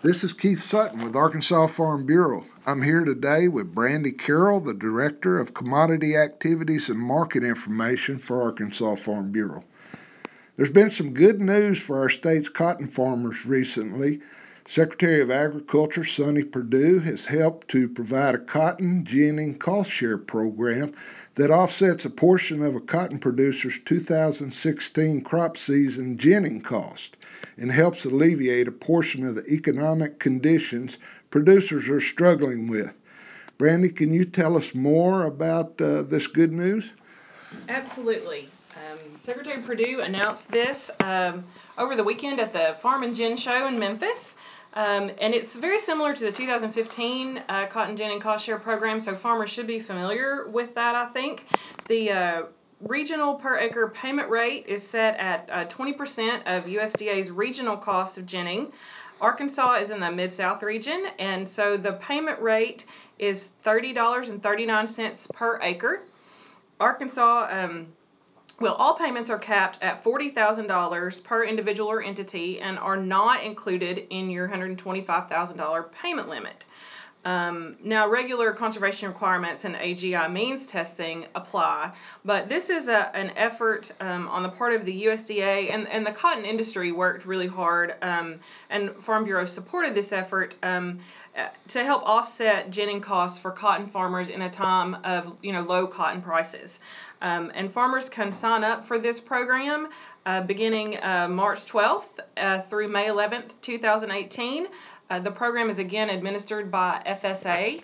This is Keith Sutton with Arkansas Farm Bureau. I'm here today with Brandy Carroll, the Director of Commodity Activities and Market Information for Arkansas Farm Bureau. There's been some good news for our state's cotton farmers recently. Secretary of Agriculture Sonny Perdue has helped to provide a cotton ginning cost share program that offsets a portion of a cotton producer's 2016 crop season ginning cost and helps alleviate a portion of the economic conditions producers are struggling with. Brandy, can you tell us more about this good news? Absolutely. Secretary Perdue announced this over the weekend at the Farm and Gin Show in Memphis. And it's very similar to the 2015 cotton ginning cost share program, so farmers should be familiar with that, I think. The regional per acre payment rate is set at 20% of USDA's regional cost of ginning. Arkansas is in the Mid-South region, and so the payment rate is $30.39 per acre. Arkansas, well, all payments are capped at $40,000 per individual or entity and are not included in your $125,000 payment limit. Now, regular conservation requirements and AGI means testing apply, but this is an effort on the part of the USDA, and the cotton industry worked really hard, and Farm Bureau supported this effort to help offset ginning costs for cotton farmers in a time of low cotton prices. And farmers can sign up for this program beginning March 12th through May 11th, 2018. The program is again administered by FSA,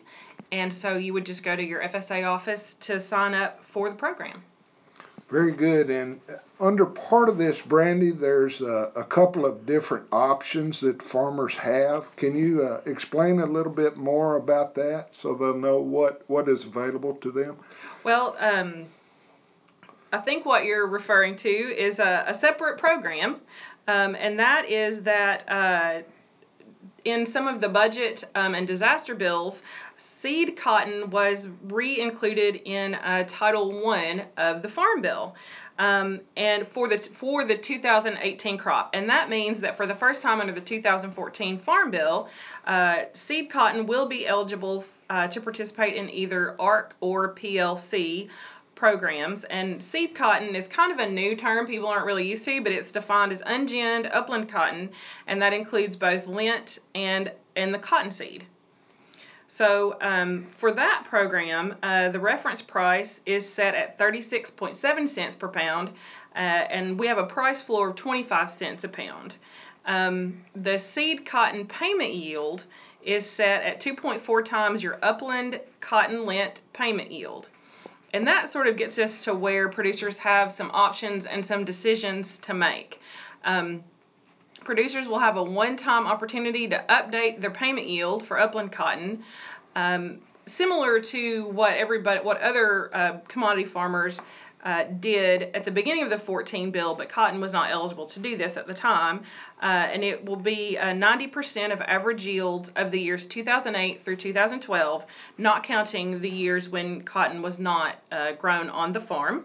and so you would just go to your FSA office to sign up for the program. Very good. And under part of this, Brandy, there's a couple of different options that farmers have. Can you explain a little bit more about that so they'll know what is available to them? Well, I think what you're referring to is a separate program, and that is that in some of the budget and disaster bills, seed cotton was re-included in Title I of the Farm Bill, and for the 2018 crop. And that means that for the first time under the 2014 Farm Bill, seed cotton will be eligible to participate in either ARC or PLC programs. And seed cotton is kind of a new term people aren't really used to, but it's defined as unginned upland cotton, and that includes both lint and the cottonseed. So for that program, the reference price is set at 36.7 cents per pound, and we have a price floor of 25 cents a pound. The seed cotton payment yield is set at 2.4 times your upland cotton lint payment yield. And that sort of gets us to where producers have some options and some decisions to make. Producers will have a one-time opportunity to update their payment yield for upland cotton, similar to what other commodity farmers did at the beginning of the 14 bill, but cotton was not eligible to do this at the time. And it will be 90% of average yields of the years 2008 through 2012, not counting the years when cotton was not grown on the farm.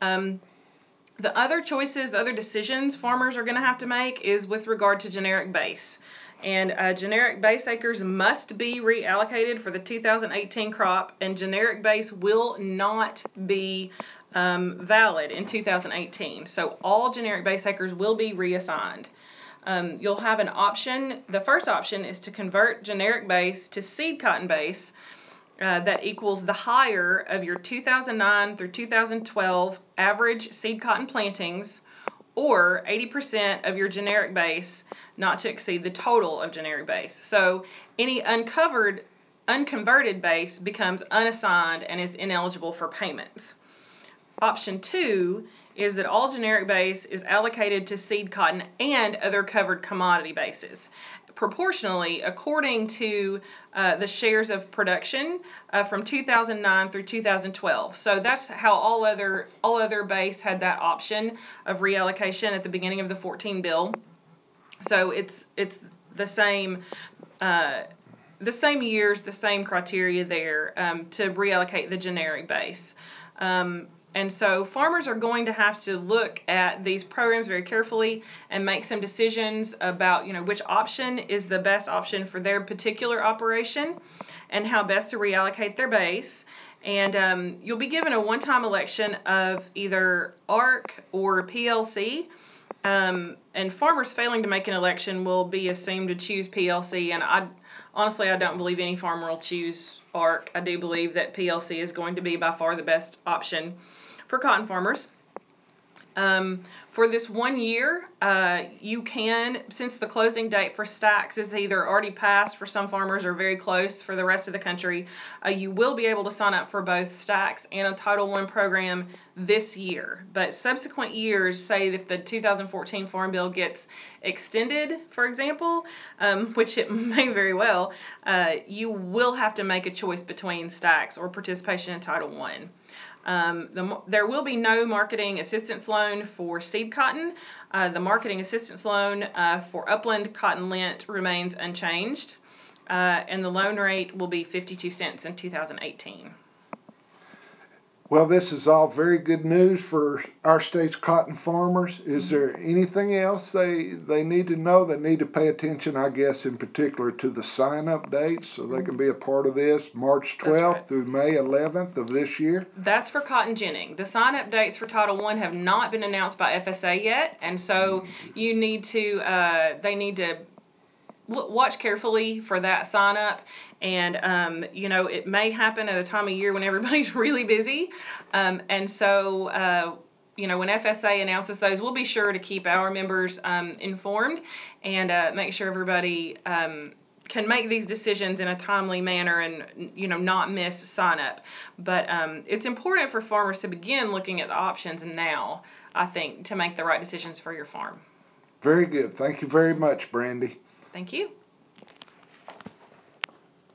The other choices, the other decisions farmers are going to have to make is with regard to generic base. And generic base acres must be reallocated for the 2018 crop, and generic base will not be valid in 2018. So all generic base acres will be reassigned. You'll have an option. The first option is to convert generic base to seed cotton base that equals the higher of your 2009 through 2012 average seed cotton plantings, or 80% of your generic base, not to exceed the total of generic base. So any unconverted base becomes unassigned and is ineligible for payments. Option 2 is that all generic base is allocated to seed cotton and other covered commodity bases, proportionally according to the shares of production from 2009 through 2012. So that's how all other base had that option of reallocation at the beginning of the 14 bill. So it's the same years, the same criteria there to reallocate the generic base. And so farmers are going to have to look at these programs very carefully and make some decisions about, you know, which option is the best option for their particular operation and how best to reallocate their base. And you'll be given a one-time election of either ARC or PLC. And farmers failing to make an election will be assumed to choose PLC. And I don't believe any farmer will choose ARC. I do believe that PLC is going to be by far the best option for cotton farmers. For this 1 year, you can, since the closing date for STAX is either already passed for some farmers or very close for the rest of the country, you will be able to sign up for both STAX and a Title I program this year. But subsequent years, say if the 2014 Farm Bill gets extended, for example, which it may very well, you will have to make a choice between STAX or participation in Title I. There will be no marketing assistance loan for seed cotton. The marketing assistance loan for upland cotton lint remains unchanged, and the loan rate will be 52 cents in 2018. Well, this is all very good news for our state's cotton farmers. Is there anything else they need to know? They need to pay attention, I guess, in particular to the sign-up dates so they can be a part of this March 12th through May 11th of this year. That's for cotton ginning. The sign-up dates for Title I have not been announced by FSA yet, and so you need to they need to watch carefully for that sign-up. And, you know, it may happen at a time of year when everybody's really busy. And so, you know, when FSA announces those, we'll be sure to keep our members informed and make sure everybody can make these decisions in a timely manner and, you know, not miss sign up. But it's important for farmers to begin looking at the options now, I think, to make the right decisions for your farm. Very good. Thank you very much, Brandy. Thank you.